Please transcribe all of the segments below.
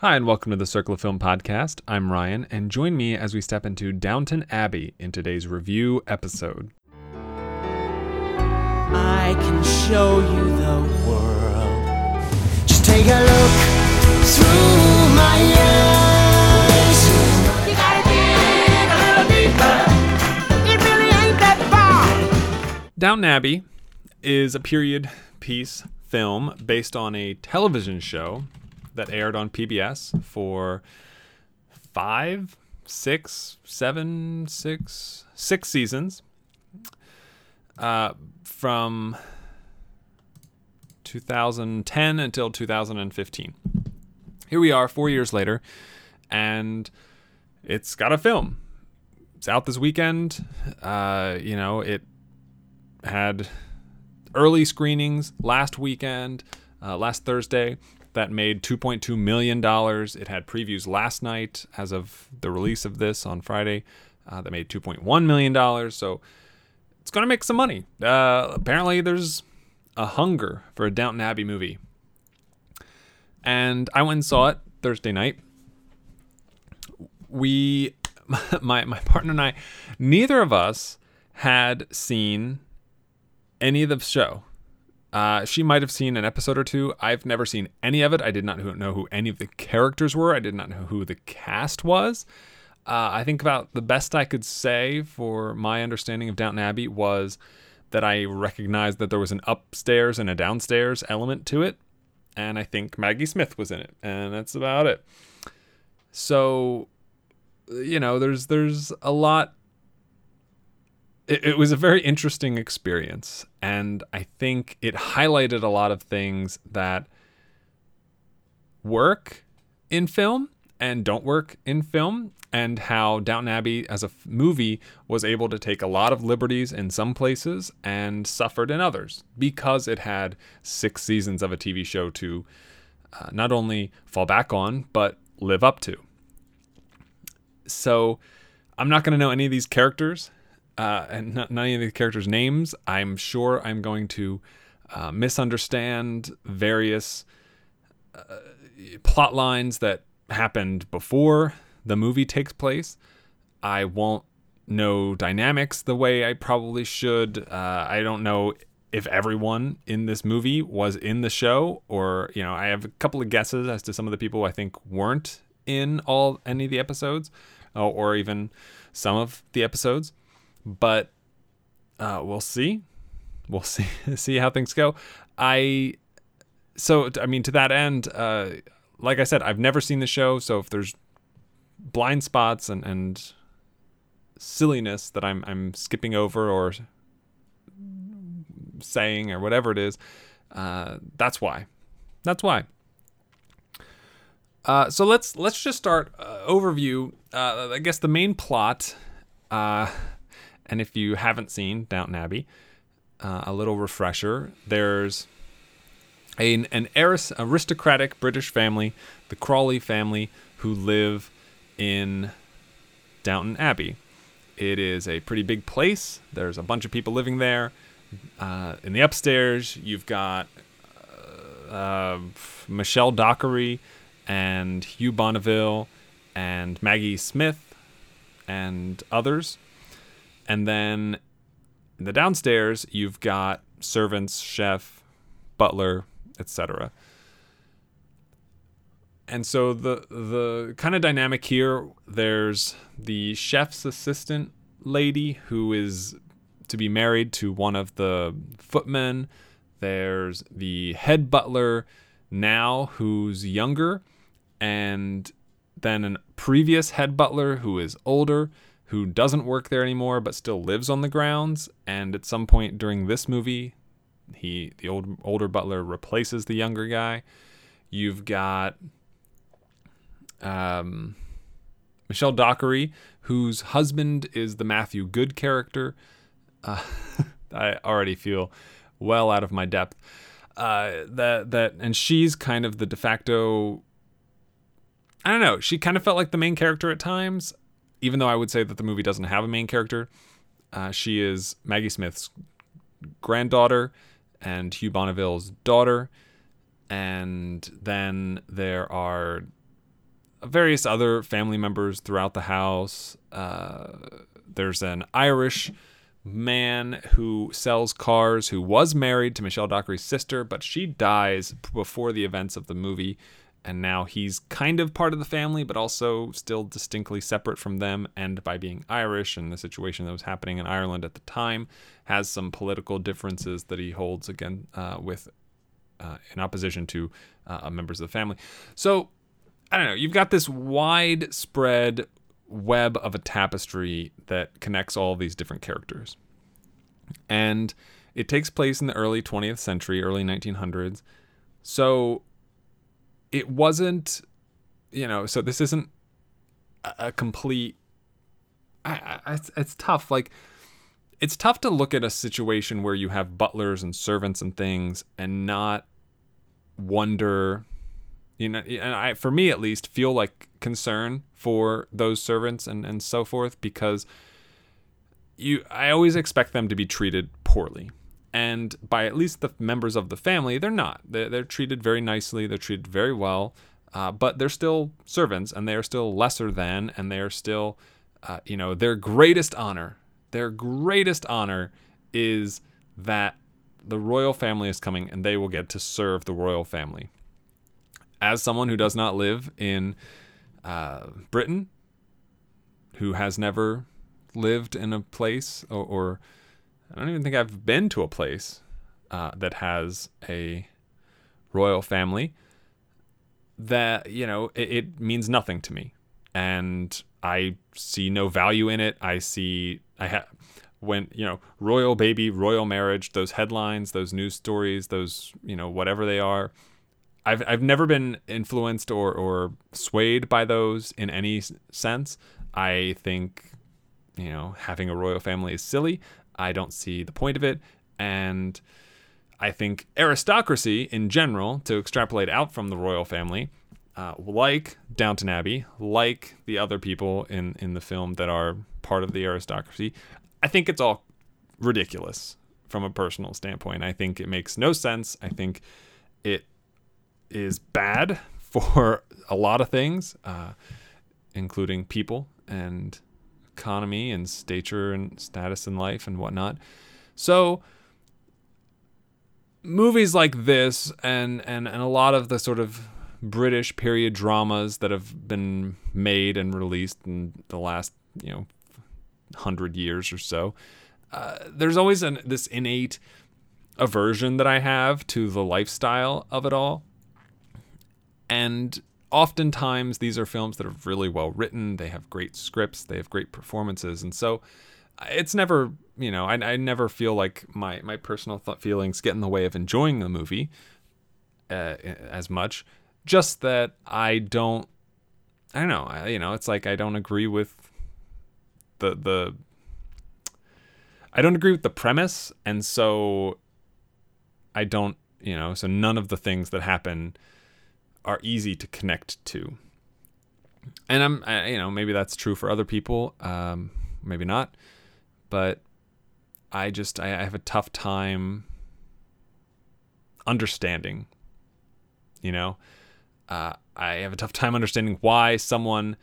Hi, and welcome to the Circle of Film podcast. I'm Ryan, and join me as we step into Downton Abbey in today's review episode. I can show you the world. Just take a look through my eyes. Downton Abbey is a period piece film based on a television show that aired on PBS for six seasons from 2010 until 2015. Here we are 4 years later, and it's got a film. It's out this weekend. It had early screenings last weekend, last Thursday, that made $2.2 million. It had previews last night as of the release of this on Friday that made $2.1 million. So it's going to make some money. Apparently there's a hunger for a Downton Abbey movie. And I went and saw it Thursday night. My partner and I, neither of us had seen any of the show. She might have seen an episode or two. I've never seen any of it. I did not know who any of the characters were. I did not know who the cast was. I think about the best I could say for my understanding of Downton Abbey was that I recognized that there was an upstairs and a downstairs element to it. And I think Maggie Smith was in it. And that's about it. So, you know, there's a lot. It was a very interesting experience, and I think it highlighted a lot of things that work in film and don't work in film, and how Downton Abbey as a movie was able to take a lot of liberties in some places and suffered in others because it had six seasons of a TV show to not only fall back on, but live up to. So I'm not going to know any of these characters. And not any of the characters' names. I'm sure I'm going to misunderstand various plot lines that happened before the movie takes place. I won't know dynamics the way I probably should. I don't know if everyone in this movie was in the show, or, you know, I have a couple of guesses as to some of the people I think weren't in any of the episodes, or even some of the episodes. But we'll see. We'll see see how things go. To that end, like I said, I've never seen the show. So if there's blind spots and silliness that I'm skipping over or saying or whatever it is, that's why. So let's just start overview. I guess the main plot. And if you haven't seen Downton Abbey, a little refresher, there's an aristocratic British family, the Crawley family, who live in Downton Abbey. It is a pretty big place. There's a bunch of people living there. In the upstairs, you've got Michelle Dockery and Hugh Bonneville and Maggie Smith and others. And then in the downstairs, you've got servants, chef, butler, etc. And so the kind of dynamic here, there's the chef's assistant lady who is to be married to one of the footmen. There's the head butler now who's younger, and then a previous head butler who is older, who doesn't work there anymore but still lives on the grounds. And at some point during this movie, the older butler replaces the younger guy. You've got Michelle Dockery, whose husband is the Matthew Goode character. I already feel well out of my depth. And she's kind of the de facto... I don't know. She kind of felt like the main character at times. Even though I would say that the movie doesn't have a main character, she is Maggie Smith's granddaughter and Hugh Bonneville's daughter. And then there are various other family members throughout the house. There's an Irish man who sells cars, who was married to Michelle Dockery's sister, but she dies before the events of the movie. And now he's kind of part of the family, but also still distinctly separate from them. And by being Irish and the situation that was happening in Ireland at the time, has some political differences that he holds again in opposition to members of the family. So, I don't know. You've got this widespread web of a tapestry that connects all these different characters. And it takes place in the early 20th century, early 1900s. So it wasn't, so this isn't a complete, it's tough. Like, it's tough to look at a situation where you have butlers and servants and things and not wonder, and I, for me at least, feel like concern for those servants and so forth, because I always expect them to be treated poorly. And by at least the members of the family, they're not. They're treated very nicely. They're treated very well. But they're still servants, and they are still lesser than, and they are still, their greatest honor is that the royal family is coming, and they will get to serve the royal family. As someone who does not live in Britain, who has never lived in a place, or I don't even think I've been to a place that has a royal family, that, it means nothing to me. And I see no value in it. Royal baby, royal marriage, those headlines, those news stories, those, whatever they are, I've never been influenced or swayed by those in any sense. I think, having a royal family is silly. I don't see the point of it. And I think aristocracy in general, to extrapolate out from the royal family, like Downton Abbey, like the other people in the film that are part of the aristocracy, I think it's all ridiculous from a personal standpoint. I think it makes no sense. I think it is bad for a lot of things, including people and economy and stature and status in life and whatnot. So movies like this and a lot of the sort of British period dramas that have been made and released in the last 100 years or so, there's always this innate aversion that I have to the lifestyle of it all. And oftentimes these are films that are really well written. They have great scripts, they have great performances. And so it's never, I never feel like my personal feelings get in the way of enjoying the movie as much. Just that I don't agree with the premise. And so I don't, so none of the things that happen are easy to connect to. And maybe that's true for other people, maybe not, but I have a tough time understanding, I have a tough time understanding why someone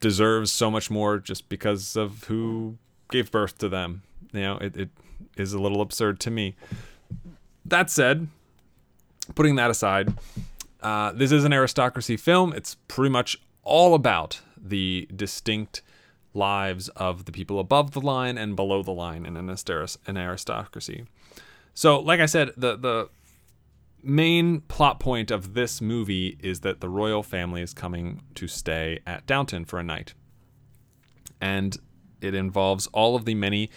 deserves so much more just because of who gave birth to them. It is a little absurd to me. That said, putting that aside, this is an aristocracy film. It's pretty much all about the distinct lives of the people above the line and below the line in an aristocracy. So, like I said, the main plot point of this movie is that the royal family is coming to stay at Downton for a night. And it involves all of the many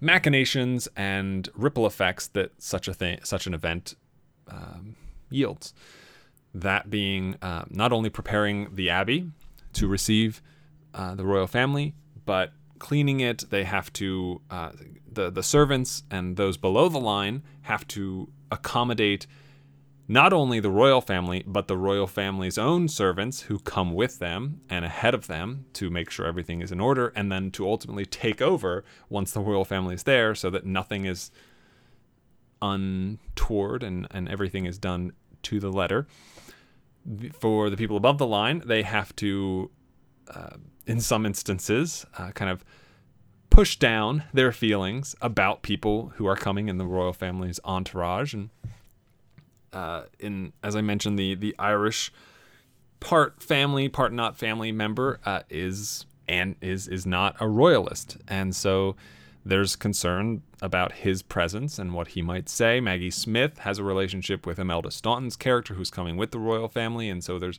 machinations and ripple effects that such an event yields. That being not only preparing the abbey to receive the royal family, but cleaning it. They have to, the servants and those below the line have to accommodate not only the royal family, but the royal family's own servants who come with them and ahead of them to make sure everything is in order, and then to ultimately take over once the royal family is there, so that nothing is untoward and everything is done to the letter. for the people above the line, they have to, in some instances, kind of push down their feelings about people who are coming in the royal family's entourage. And in, as I mentioned, the Irish part family, part not family member is not a royalist, and so there's concern about his presence and what he might say. Maggie Smith has a relationship with Imelda Staunton's character, who's coming with the royal family, and so there's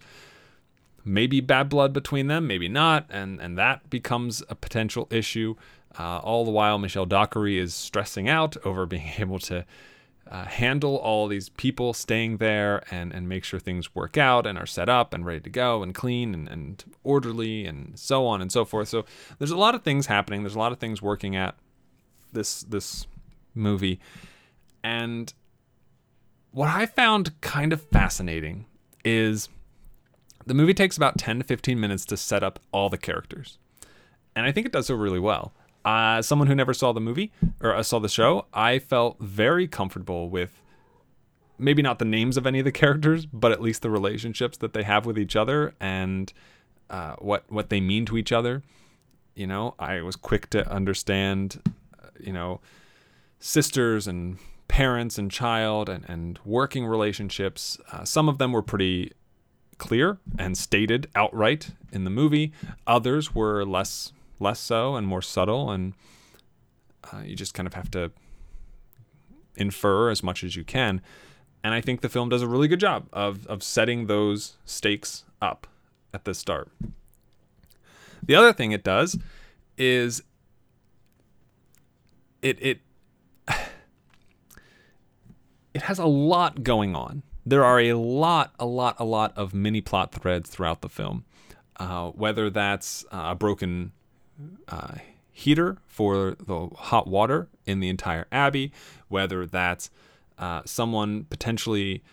maybe bad blood between them, maybe not, and that becomes a potential issue. All the while, Michelle Dockery is stressing out over being able to handle all these people staying there and make sure things work out and are set up and ready to go and clean and orderly and so on and so forth. So there's a lot of things happening. There's a lot of things working at this movie. And what I found kind of fascinating is the movie takes about 10 to 15 minutes to set up all the characters. And I think it does so really well. Someone who never saw the movie or saw the show, I felt very comfortable with maybe not the names of any of the characters, but at least the relationships that they have with each other and what they mean to each other. You know, I was quick to understand, sisters and parents and child and working relationships. Some of them were pretty clear and stated outright in the movie. Others were less so and more subtle, and you just kind of have to infer as much as you can. And I think the film does a really good job of setting those stakes up at the start. The other thing it does is it has a lot going on. There are a lot of mini plot threads throughout the film, whether that's a broken heater for the hot water in the entire abbey, whether that's someone potentially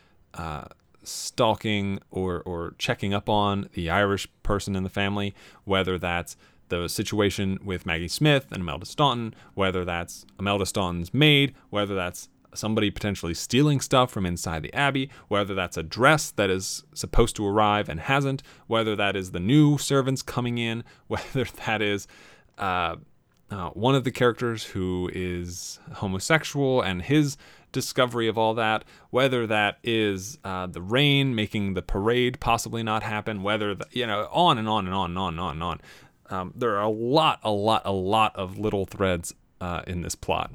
stalking or checking up on the Irish person in the family, whether that's the situation with Maggie Smith and Imelda Staunton, whether that's Imelda Staunton's maid, whether that's somebody potentially stealing stuff from inside the abbey, whether that's a dress that is supposed to arrive and hasn't, whether that is the new servants coming in, whether that is one of the characters who is homosexual and his discovery of all that, whether that is the rain making the parade possibly not happen, whether, on and on and on and on and on and on. There are a lot of little threads in this plot.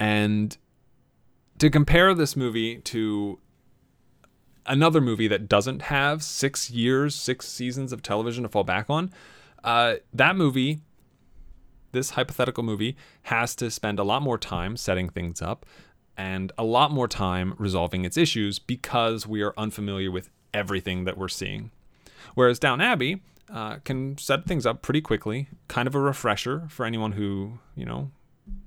And to compare this movie to another movie that doesn't have 6 seasons of television to fall back on, that movie, this hypothetical movie, has to spend a lot more time setting things up and a lot more time resolving its issues because we are unfamiliar with everything that we're seeing. Whereas Downton Abbey can set things up pretty quickly, kind of a refresher for anyone who,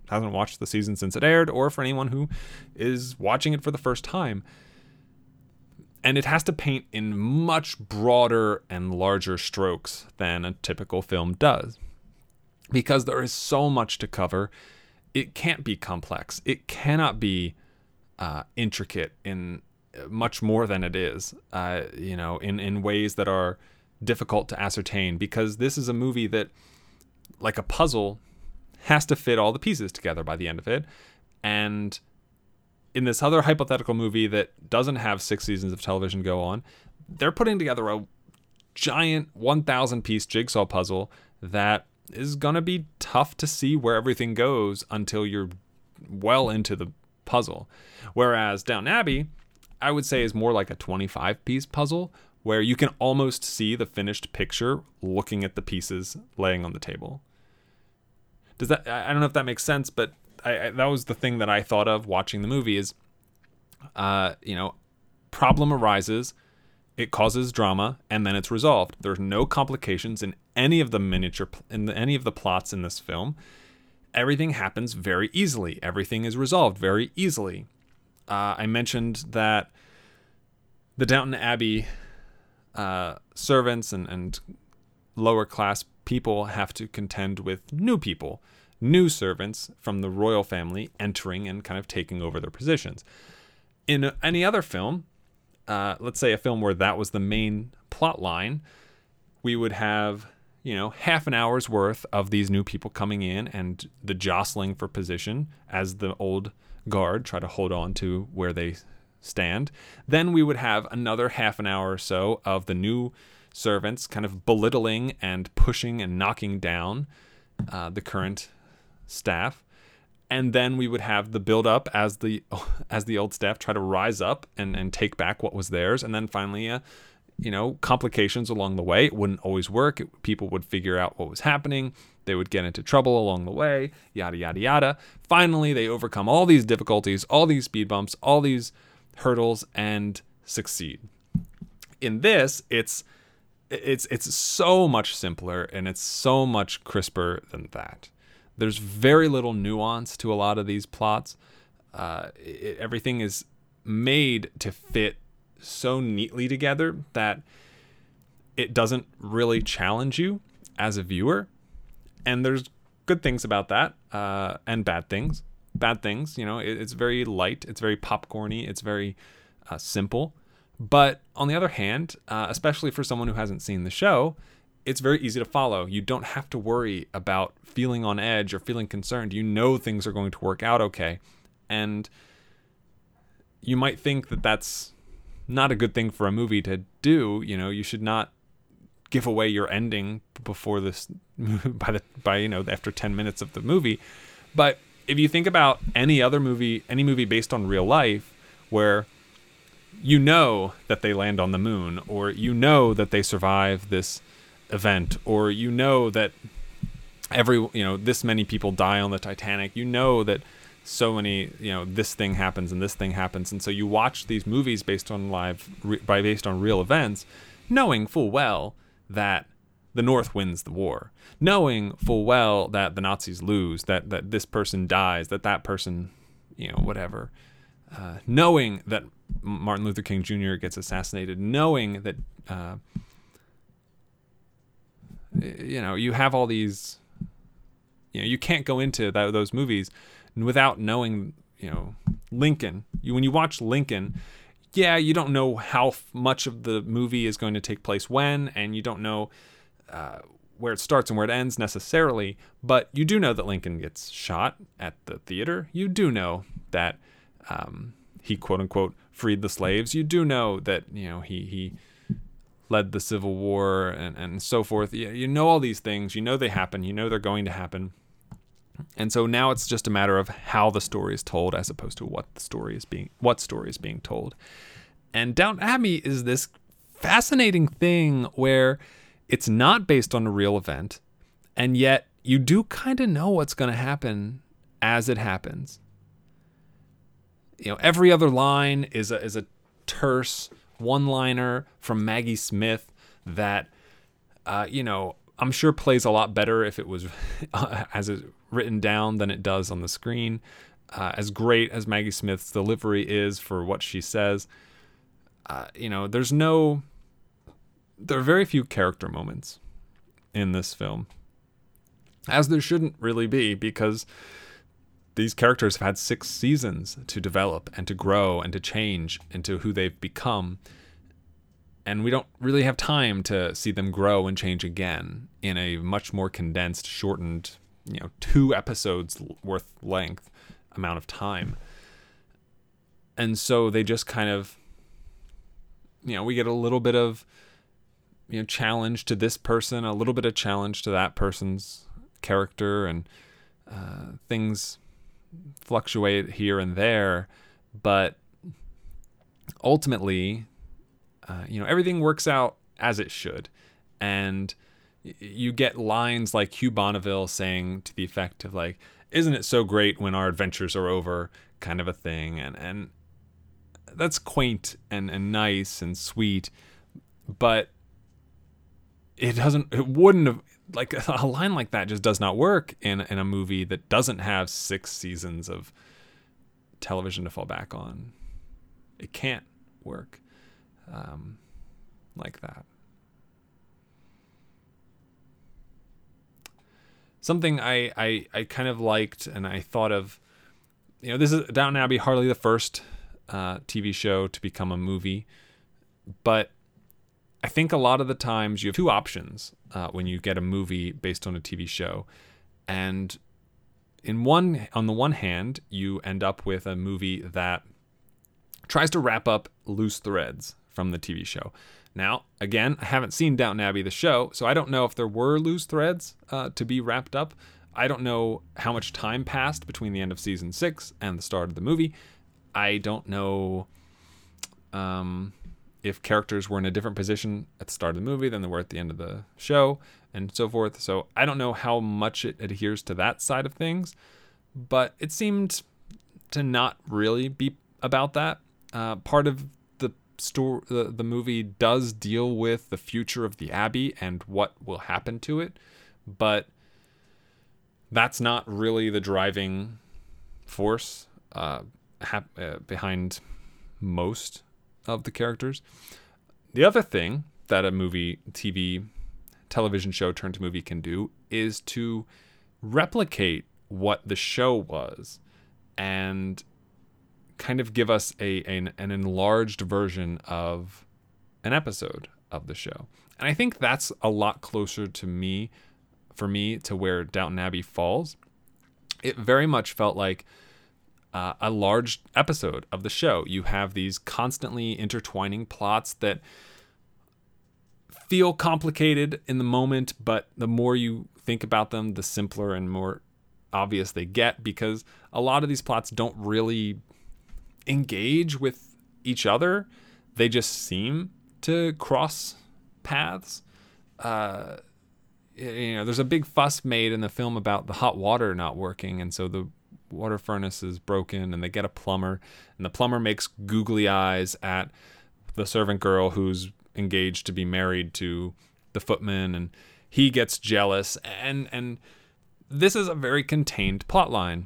hasn't watched the season since it aired, or for anyone who is watching it for the first time. And it has to paint in much broader and larger strokes than a typical film does. Because there is so much to cover, it can't be complex. It cannot be intricate in much more than it is, in ways that are difficult to ascertain. Because this is a movie that, like a puzzle, has to fit all the pieces together by the end of it. And in this other hypothetical movie that doesn't have 6 seasons of television go on, they're putting together a giant 1,000-piece jigsaw puzzle that is going to be tough to see where everything goes until you're well into the puzzle. Whereas Downton Abbey, I would say, is more like a 25-piece puzzle where you can almost see the finished picture looking at the pieces laying on the table. I don't know if that makes sense, but that was the thing that I thought of watching the movie is, problem arises, it causes drama, and then it's resolved. There's no complications in any of the any of the plots in this film. Everything happens very easily. Everything is resolved very easily. I mentioned that the Downton Abbey servants and lower class people have to contend with new people, new servants from the royal family entering and kind of taking over their positions. In any other film, let's say a film where that was the main plot line, we would have, you know, half an hour's worth of these new people coming in and the jostling for position as the old guard try to hold on to where they stand. Then we would have another half an hour or so of the new servants kind of belittling and pushing and knocking down the current staff. And then we would have the build up as the old staff try to rise up and take back what was theirs. And then finally, you know, complications along the way. It wouldn't always work. People would figure out what was happening. They would get into trouble along the way, yada, yada, yada. Finally, they overcome all these difficulties, all these speed bumps, all these hurdles, and succeed. In this, it's so much simpler and it's so much crisper than that. There's very little nuance to a lot of these plots. Everything is made to fit so neatly together that it doesn't really challenge you as a viewer. And there's good things about that and bad things. Bad things, you know, it's very light. It's very popcorny. It's very simple. But on the other hand, especially for someone who hasn't seen the show, it's very easy to follow. You don't have to worry about feeling on edge or feeling concerned. You know things are going to work out okay. And you might think that that's not a good thing for a movie to do. You know, you should not give away your ending before this, by after 10 minutes of the movie. But if you think about any other movie, any movie based on real life, where you know that they land on the moon, or you know that they survive this event, or you know that this many people die on the Titanic, you know that so many, you know, this thing happens and this thing happens, and so you watch these movies based on real events, knowing full well that the North wins the war, knowing full well that the Nazis lose, that this person dies, that person, you know, whatever, knowing that Martin Luther King Jr. gets assassinated, knowing that you know, you have all these, you know, you can't go into those movies without knowing, you know, Lincoln. When you watch Lincoln, yeah, you don't know how much of the movie is going to take place when, and you don't know where it starts and where it ends necessarily, but you do know that Lincoln gets shot at the theater. You do know that he, quote unquote, freed the slaves. You do know that, you know, he led the Civil War and so forth. You know all these things. You know they happen. You know they're going to happen. And so now it's just a matter of how the story is told as opposed to what story is being told. And Downton Abbey is this fascinating thing where it's not based on a real event, and yet you do kind of know what's going to happen as it happens. You know, every other line is a terse one-liner from Maggie Smith that, you know, I'm sure plays a lot better if it was as it's written down than it does on the screen. As great as Maggie Smith's delivery is for what she says, you know, there are very few character moments in this film, as there shouldn't really be, because these characters have had 6 seasons to develop and to grow and to change into who they've become. And we don't really have time to see them grow and change again in a much more condensed, shortened, you know, 2 episodes worth length amount of time. And so they just kind of, you know, we get a little bit of, you know, challenge to this person, a little bit of challenge to that person's character, and things fluctuate here and there, but ultimately, you know, everything works out as it should. And you get lines like Hugh Bonneville saying to the effect of, like, "Isn't it so great when our adventures are over?" kind of a thing. And that's quaint and nice and sweet, but it wouldn't have, like, a line like that just does not work in a movie that doesn't have 6 seasons of television to fall back on. It can't work like that. Something I kind of liked, and I thought of, you know, this is Downton Abbey, hardly the first TV show to become a movie. But I think a lot of the times you have two options when you get a movie based on a TV show. And on the one hand, you end up with a movie that tries to wrap up loose threads from the TV show. Now, again, I haven't seen Downton Abbey, the show, so I don't know if there were loose threads to be wrapped up. I don't know how much time passed between the end of season 6 and the start of the movie. I don't know if characters were in a different position at the start of the movie than they were at the end of the show and so forth. So I don't know how much it adheres to that side of things, but it seemed to not really be about that. Part of the movie does deal with the future of the Abbey and what will happen to it, but that's not really the driving force behind most of the characters. The other thing that a television show turned to movie can do is to replicate what the show was and kind of give us an enlarged version of an episode of the show. And I think that's a lot closer to where Downton Abbey falls. It very much felt like a large episode of the show. You have these constantly intertwining plots that feel complicated in the moment, but the more you think about them, the simpler and more obvious they get, because a lot of these plots don't really engage with each other. They just seem to cross paths. There's a big fuss made in the film about the hot water not working, and so the water furnace is broken, and they get a plumber, and the plumber makes googly eyes at the servant girl who's engaged to be married to the footman, and he gets jealous, and this is a very contained plotline.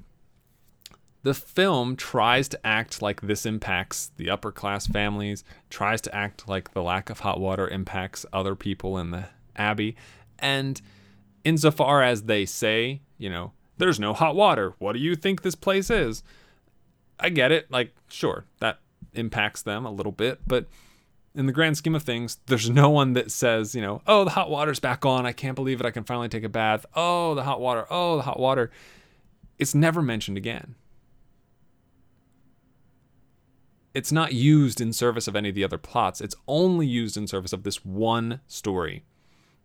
The film tries to act like this impacts the upper class families, tries to act like the lack of hot water impacts other people in the Abbey. And insofar as they say, there's no hot water, what do you think this place is? I get it. Sure, that impacts them a little bit. But in the grand scheme of things, there's no one that says, oh, the hot water's back on. I can't believe it. I can finally take a bath. Oh, the hot water. Oh, the hot water. It's never mentioned again. It's not used in service of any of the other plots. It's only used in service of this one story.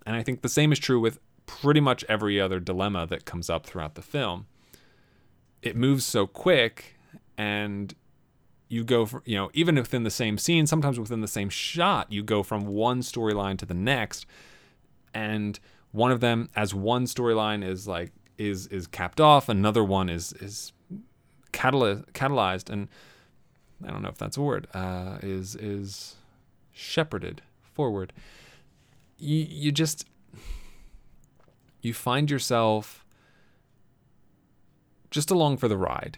And I think the same is true with pretty much every other dilemma that comes up throughout the film. It moves so quick, and you go from, even within the same scene, sometimes within the same shot, you go from one storyline to the next. And one of them, as one storyline is capped off, another one is catalyzed, and I don't know if that's a word, is shepherded forward. You find yourself just along for the ride.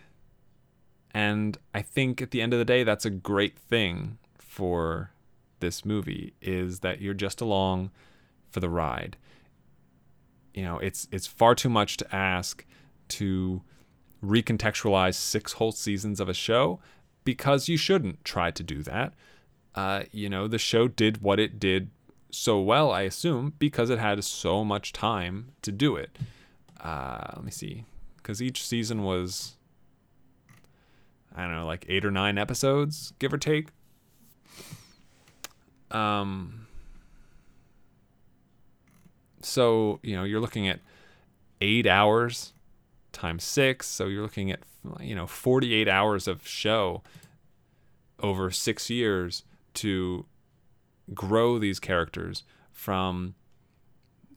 And I think at the end of the day, that's a great thing for this movie, is that you're just along for the ride. It's far too much to ask to recontextualize 6 whole seasons of a show, because you shouldn't try to do that. The show did what it did so well, I assume, because it had so much time to do it. Let me see, because each season was, 8 or 9 episodes, give or take. So you're looking at 8 hours times 6, so you're looking at 48 hours of show over 6 years to grow these characters from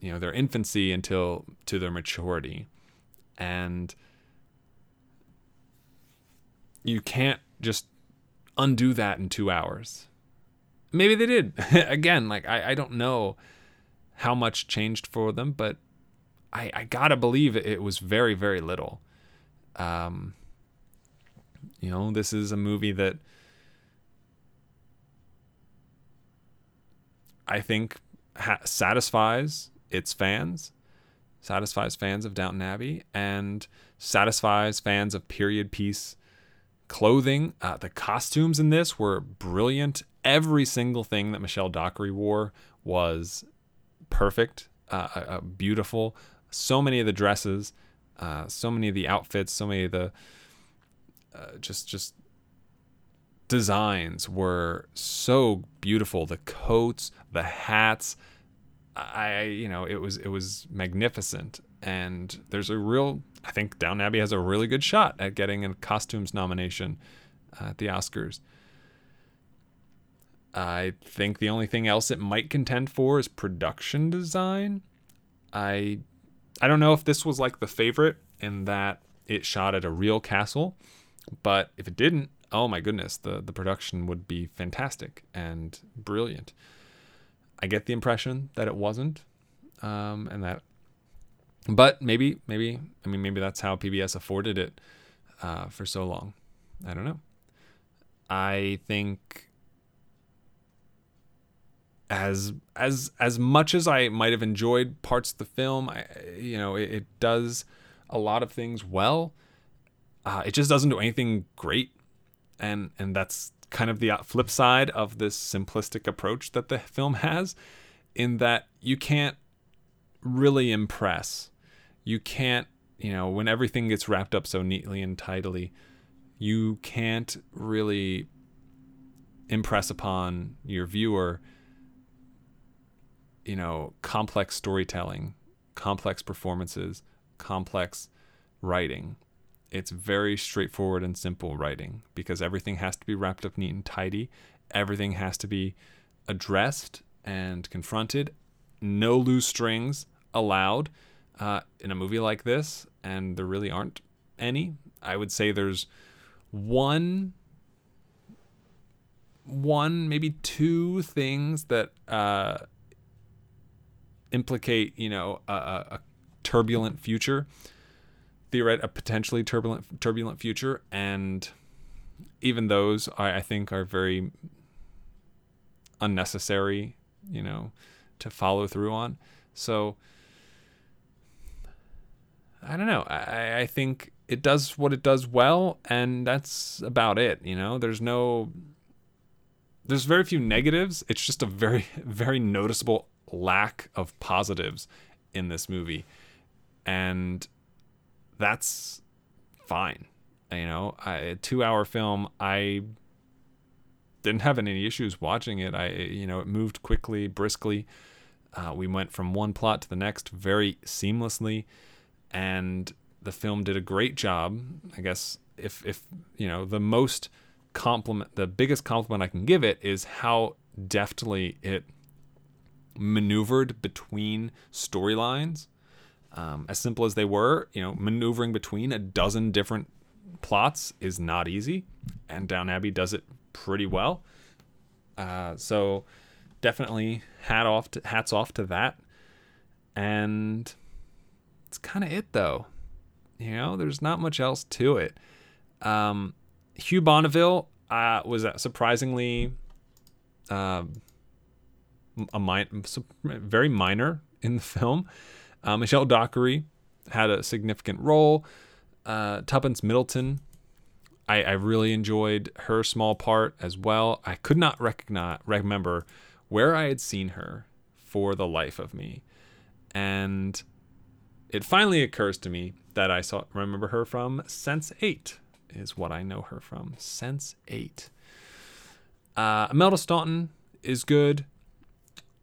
their infancy until to their maturity. And you can't just undo that in 2 hours. Maybe they did. Again, I don't know how much changed for them, but I gotta believe it was very, very little. This is a movie that I think satisfies its fans, satisfies fans of Downton Abbey, and satisfies fans of period piece clothing. The costumes in this were brilliant every single thing that Michelle Dockery wore was perfect, beautiful. So many of the dresses, so many of the outfits, so many of the just designs were so beautiful. The coats, the hats, it was magnificent. And there's a real, I think Downton Abbey has a really good shot at getting a costumes nomination at the Oscars. I think the only thing else it might contend for is production design. I don't know if this was like The Favorite in that it shot at a real castle, but if it didn't, oh my goodness, the production would be fantastic and brilliant. I get the impression that it wasn't, and that, but maybe that's how PBS afforded it for so long. I don't know. I think as much as I might have enjoyed parts of the film, it does a lot of things well. It just doesn't do anything great, and that's kind of the flip side of this simplistic approach that the film has, in that you can't really impress. You can't, when everything gets wrapped up so neatly and tidily, you can't really impress upon your viewer, complex storytelling, complex performances, complex writing. It's very straightforward and simple writing, because everything has to be wrapped up neat and tidy. Everything has to be addressed and confronted. No loose strings allowed in a movie like this, and there really aren't any. I would say there's one, maybe two things that implicate, a turbulent future. A potentially turbulent future, and even those I think are very unnecessary, to follow through on. So I don't know. I think it does what it does well, and that's about it. There's very few negatives. It's just a very, very noticeable lack of positives in this movie, and that's fine. A 2-hour film, I didn't have any issues watching it. It moved quickly, briskly. We went from one plot to the next very seamlessly, and the film did a great job. I guess if the biggest compliment I can give it is how deftly it maneuvered between storylines. As simple as they were, maneuvering between a dozen different plots is not easy, and Downton Abbey does it pretty well. So definitely hats off to that. And it's kind of it, though. There's not much else to it. Hugh Bonneville was surprisingly very minor in the film. Michelle Dockery had a significant role. Tuppence Middleton, I really enjoyed her small part as well. I could not remember where I had seen her for the life of me. And it finally occurs to me that I remember her from Sense8 is what I know her from. Sense8. Imelda Staunton is good.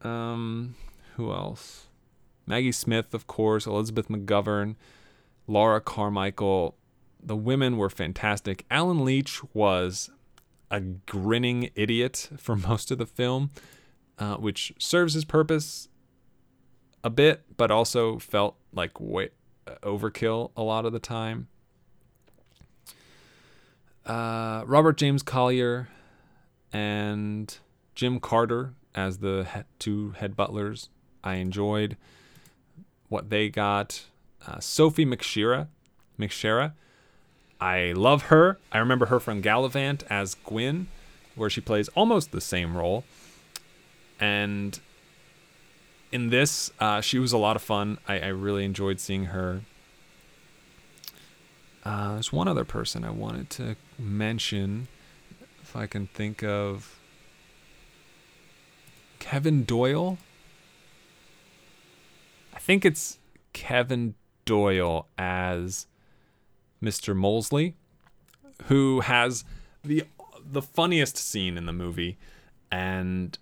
Who else? Maggie Smith, of course, Elizabeth McGovern, Laura Carmichael. The women were fantastic. Alan Leach was a grinning idiot for most of the film, which serves his purpose a bit, but also felt like overkill a lot of the time. Robert James Collier and Jim Carter as the two head butlers. I enjoyed what they got. Sophie McShera, I love her. I remember her from Galavant as Gwyn, where she plays almost the same role. And in this, she was a lot of fun. I really enjoyed seeing her. There's one other person I wanted to mention, if I can think of. Kevin Doyle? I think it's Kevin Doyle as Mr. Molesley, who has the funniest scene in the movie and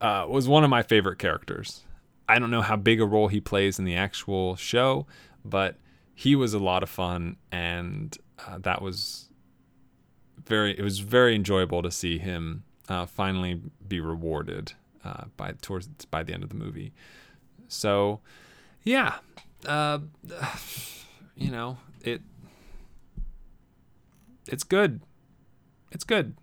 was one of my favorite characters. I don't know how big a role he plays in the actual show, but he was a lot of fun, and it was very enjoyable to see him finally be rewarded by the end of the movie. So, yeah, it's good. It's good.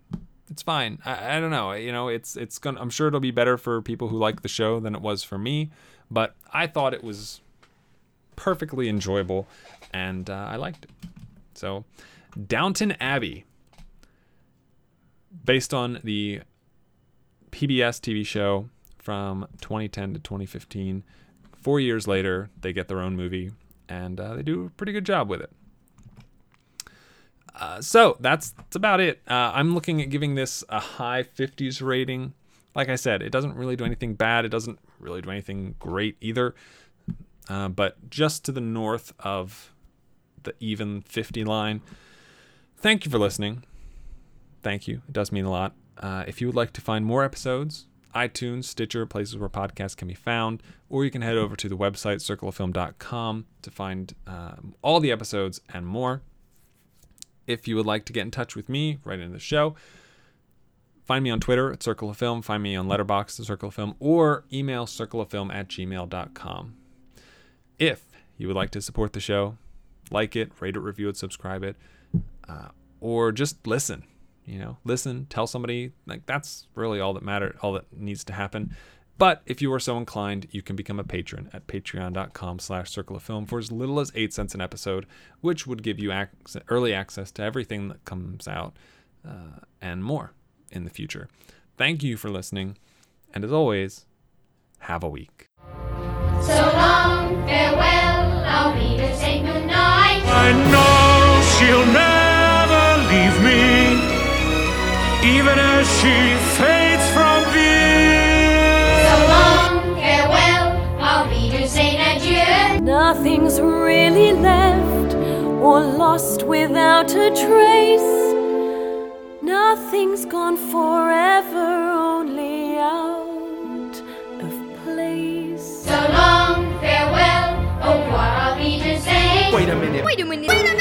It's fine. I don't know. It's gonna. I'm sure it'll be better for people who like the show than it was for me, but I thought it was perfectly enjoyable, and I liked it. So, Downton Abbey, based on the PBS TV show from 2010 to 2015. 4 years later, they get their own movie, and they do a pretty good job with it. So that's about it. I'm looking at giving this a high 50s rating. Like I said, it doesn't really do anything bad. It doesn't really do anything great either. But just to the north of the even 50 line. Thank you for listening. Thank you. It does mean a lot. If you would like to find more episodes, iTunes, Stitcher, places where podcasts can be found, or you can head over to the website circleoffilm.com to find all the episodes and more. If you would like to get in touch with me right into the show, find me on Twitter at Circle of Film, find me on Letterboxd at Circle of Film, or email circleoffilm@gmail.com. If you would like to support the show, like it, rate it, review it, subscribe it, or just listen. Listen, tell somebody, that's really all that matters, all that needs to happen. But if you are so inclined, you can become a patron at patreon.com/circleoffilm for as little as 8 cents an episode, which would give you early access to everything that comes out and more in the future. Thank you for listening, and as always, have a week. So long, farewell, I'll be the same good night. I know she'll never leave me, even as she fades from view. Nothing's really left or lost without a trace. Nothing's gone forever, only out of place. So long, farewell, au revoir, I'll be just saying. Wait a minute.